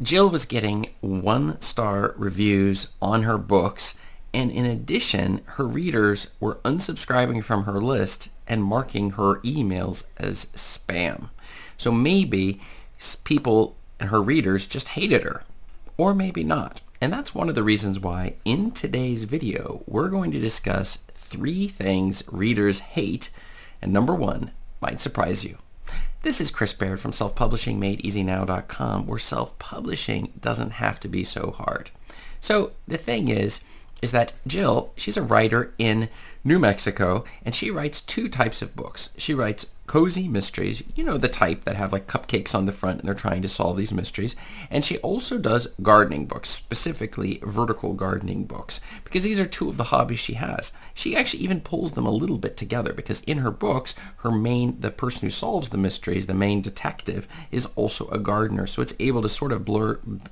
Jill was getting 1-star reviews on her books, and in addition, her readers were unsubscribing from her list and marking her emails as spam. So maybe people and her readers just hated her, or maybe not. And that's one of the reasons why in today's video, we're going to discuss 3 things readers hate, and number 1 might surprise you. This is Chris Baird from selfpublishingmadeeasynow.com, where self-publishing doesn't have to be so hard. So the thing is that Jill, she's a writer in New Mexico, and she writes 2 types of books. She writes cozy mysteries, you know, the type that have like cupcakes on the front and they're trying to solve these mysteries. And she also does gardening books, specifically vertical gardening books, because these are 2 of the hobbies she has. She actually even pulls them a little bit together, because in her books, the person who solves the mysteries, the main detective, is also a gardener. So it's able to sort of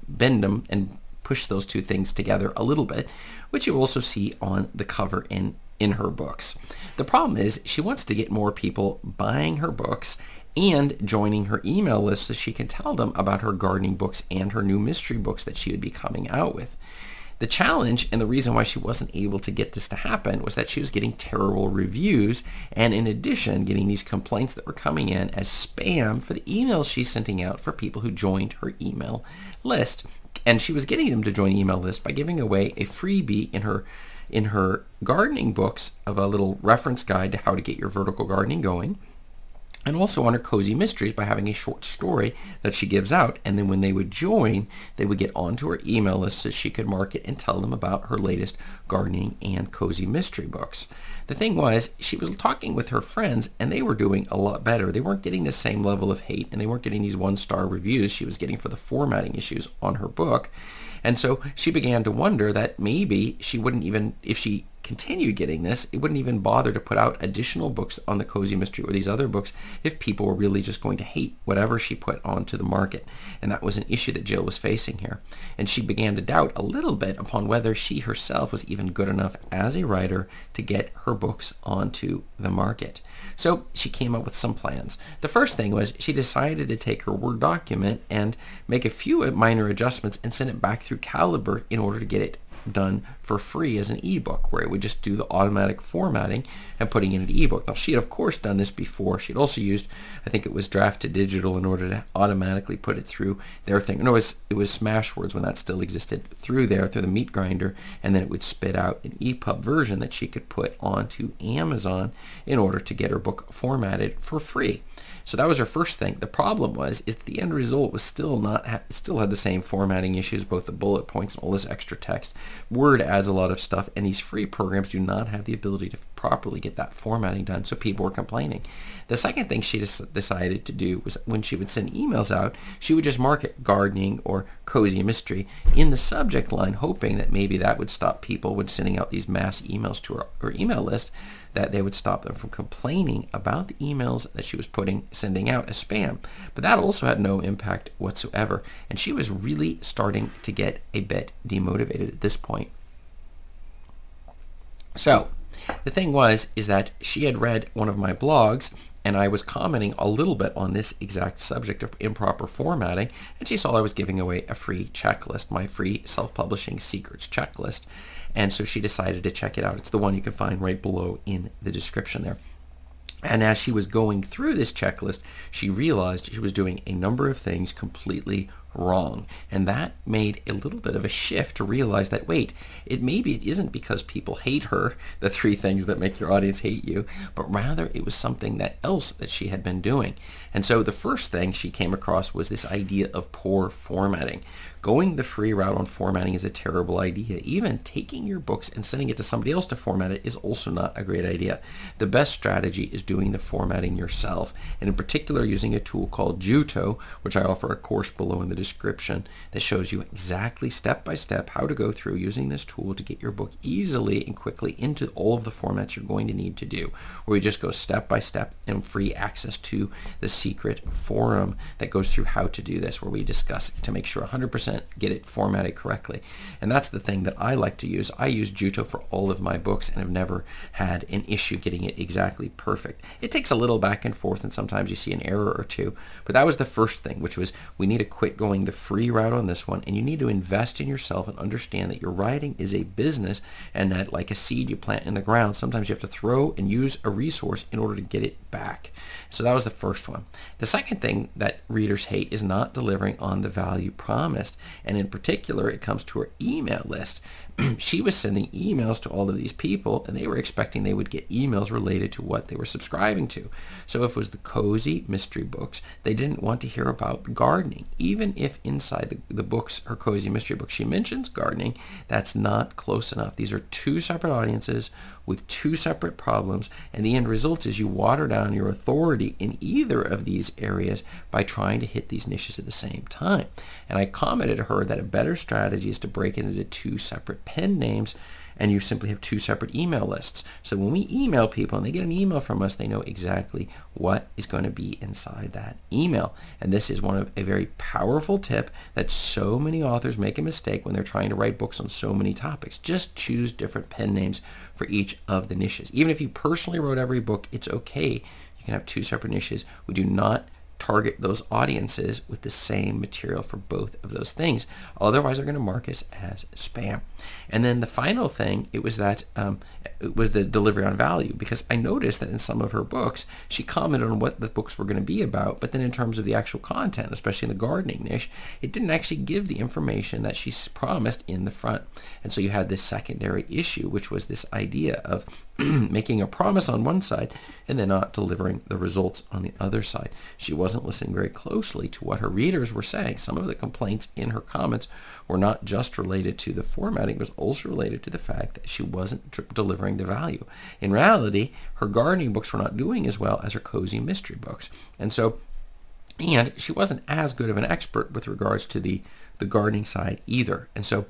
bend them and push those 2 things together a little bit, which you also see on the cover in her books. The problem is she wants to get more people buying her books and joining her email list so she can tell them about her gardening books and her new mystery books that she would be coming out with. The challenge and the reason why she wasn't able to get this to happen was that she was getting terrible reviews, and in addition getting these complaints that were coming in as spam for the emails she's sending out for people who joined her email list. And she was getting them to join the email list by giving away a freebie in her gardening books of a little reference guide to how to get your vertical gardening going, and also on her cozy mysteries by having a short story that she gives out. And then when they would join, they would get onto her email list so she could market and tell them about her latest gardening and cozy mystery books. The thing was, she was talking with her friends and they were doing a lot better. They weren't getting the same level of hate, and they weren't getting these 1-star reviews she was getting for the formatting issues on her book. And so she began to wonder that maybe she wouldn't even, if she continued getting this, it wouldn't even bother to put out additional books on the cozy mystery or these other books if people were really just going to hate whatever she put onto the market. And that was an issue that Jill was facing here. And she began to doubt a little bit upon whether she herself was even good enough as a writer to get her books onto the market. So she came up with some plans. The first thing was she decided to take her Word document and make a few minor adjustments and send it back through Calibre in order to get it done for free as an ebook, where it would just do the automatic formatting and putting in an ebook. Now, she had of course done this before. She'd also used, I think it was Draft2Digital in order to automatically put it through their thing. No, it was Smashwords when that still existed, through the meat grinder, and then it would spit out an EPUB version that she could put onto Amazon in order to get her book formatted for free. So that was her first thing. The problem was the end result was still had the same formatting issues, both the bullet points and all this extra text. Word adds a lot of stuff, and these free programs do not have the ability to properly get that formatting done, so people were complaining. The second thing she just decided to do was, when she would send emails out, she would just mark it gardening or cozy mystery in the subject line, hoping that maybe that would stop people when sending out these mass emails to her email list, that they would stop them from complaining about the emails that she was sending out as spam. But that also had no impact whatsoever, and she was really starting to get a bit demotivated at this point. So the thing is that she had read one of my blogs, and I was commenting a little bit on this exact subject of improper formatting, and she saw I was giving away a free checklist, my free self-publishing secrets checklist, and so she decided to check it out. It's the one you can find right below in the description there. And as she was going through this checklist, she realized she was doing a number of things completely wrong. And that made a little bit of a shift to realize that, wait, maybe it isn't because people hate her, the 3 things that make your audience hate you, but rather it was something else that she had been doing. And so the first thing she came across was this idea of poor formatting. Going the free route on formatting is a terrible idea. Even taking your books and sending it to somebody else to format it is also not a great idea. The best strategy is doing the formatting yourself, and in particular using a tool called Juto, which I offer a course below in the description that shows you exactly step by step how to go through using this tool to get your book easily and quickly into all of the formats you're going to need to do, where you just go step by step and free access to the secret forum that goes through how to do this, where we discuss to make sure 100% get it formatted correctly. And that's the thing that I like to use. I use Juto for all of my books and have never had an issue getting it exactly perfect. It takes a little back and forth, and sometimes you see an error or 2, but that was the first thing, which was we need to quit going following the free route on this one, and you need to invest in yourself and understand that your writing is a business, and that like a seed you plant in the ground, sometimes you have to throw and use a resource in order to get it back. So that was the first one. The second thing that readers hate is not delivering on the value promised, and in particular it comes to her email list. She was sending emails to all of these people, and they were expecting they would get emails related to what they were subscribing to. So if it was the cozy mystery books, they didn't want to hear about gardening. Even if inside the books, her cozy mystery book, she mentions gardening, that's not close enough. These are two separate audiences with two separate problems, and the end result is you water down your authority in either of these areas by trying to hit these niches at the same time. And I commented to her that a better strategy is to break it into two separate pen names, and you simply have two separate email lists. So when we email people and they get an email from us, they know exactly what is going to be inside that email. And this is one of a very powerful tip that so many authors make a mistake when they're trying to write books on so many topics. Just choose different pen names for each of the niches. Even if you personally wrote every book, it's okay. You can have two separate niches. We do not target those audiences with the same material for both of those things. Otherwise, they're going to mark us as spam. And then the final thing, it was the delivery on value, because I noticed that in some of her books, she commented on what the books were going to be about, but then in terms of the actual content, especially in the gardening niche, it didn't actually give the information that she promised in the front. And so you had this secondary issue, which was this idea of making a promise on one side and then not delivering the results on the other side. She wasn't listening very closely to what her readers were saying. Some of the complaints in her comments were not just related to the formatting, it was also related to the fact that she wasn't delivering the value. In reality, her gardening books were not doing as well as her cozy mystery books. And she wasn't as good of an expert with regards to the gardening side either. And so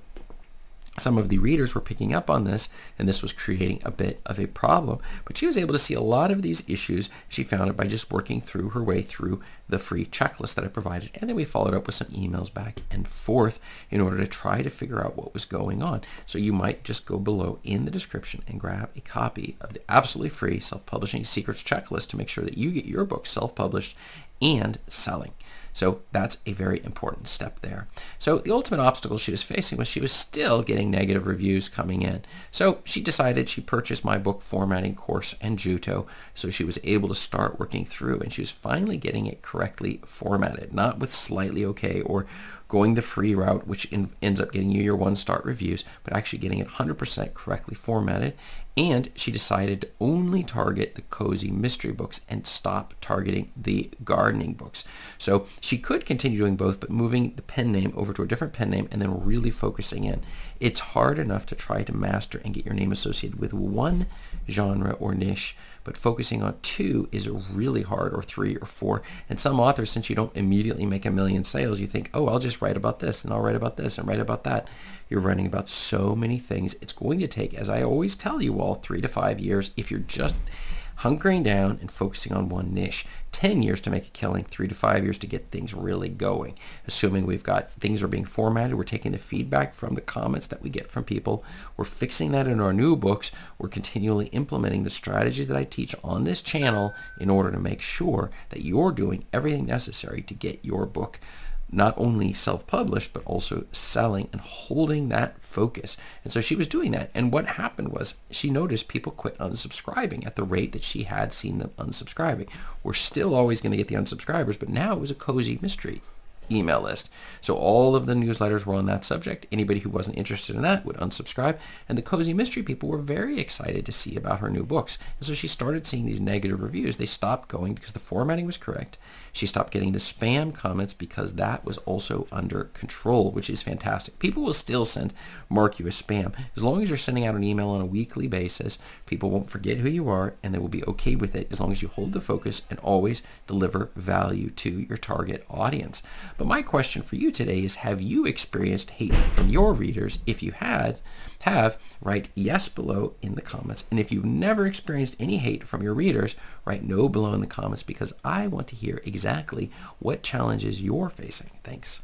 some of the readers were picking up on this, and this was creating a bit of a problem. But she was able to see a lot of these issues. She found it by just working through her way through the free checklist that I provided, and then we followed up with some emails back and forth in order to try to figure out what was going on. So you might just go below in the description and grab a copy of the absolutely free Self-Publishing Secrets Checklist to make sure that you get your book self-published and selling. So that's a very important step there. So the ultimate obstacle she was facing was she was still getting negative reviews coming in. So she decided she purchased my book formatting course and Juto, so she was able to start working through, and she was finally getting it correctly formatted, not with slightly okay or going the free route, which ends up getting you your one-star reviews, but actually getting it 100% correctly formatted. And she decided to only target the cozy mystery books and stop targeting the gardening books. So she could continue doing both, but moving the pen name over to a different pen name and then really focusing in. It's hard enough to try to master and get your name associated with one genre or niche, but focusing on two is really hard, or three or four. And some authors, since you don't immediately make a million sales, you think, oh, I'll just write about this, and I'll write about this, and write about that. You're writing about so many things. It's going to take, as I always tell you all, 3 to 5 years if you're just hunkering down and focusing on one niche. 10 years to make a killing, 3 to 5 years to get things really going. Assuming we've got things are being formatted, we're taking the feedback from the comments that we get from people, we're fixing that in our new books, we're continually implementing the strategies that I teach on this channel in order to make sure that you're doing everything necessary to get your book not only self-published, but also selling and holding that focus. And so she was doing that. And what happened was she noticed people quit unsubscribing at the rate that she had seen them unsubscribing. We're still always going to get the unsubscribers, but now it was a cozy mystery email list. So all of the newsletters were on that subject. Anybody who wasn't interested in that would unsubscribe. And the cozy mystery people were very excited to see about her new books. And so she started seeing these negative reviews. They stopped going because the formatting was correct. She stopped getting the spam comments because that was also under control, which is fantastic. People will still mark you as spam. As long as you're sending out an email on a weekly basis, people won't forget who you are, and they will be okay with it as long as you hold the focus and always deliver value to your target audience. But my question for you today is, have you experienced hate from your readers? If you have, write yes below in the comments. And if you've never experienced any hate from your readers, write no below in the comments, because I want to hear exactly what challenges you're facing. Thanks.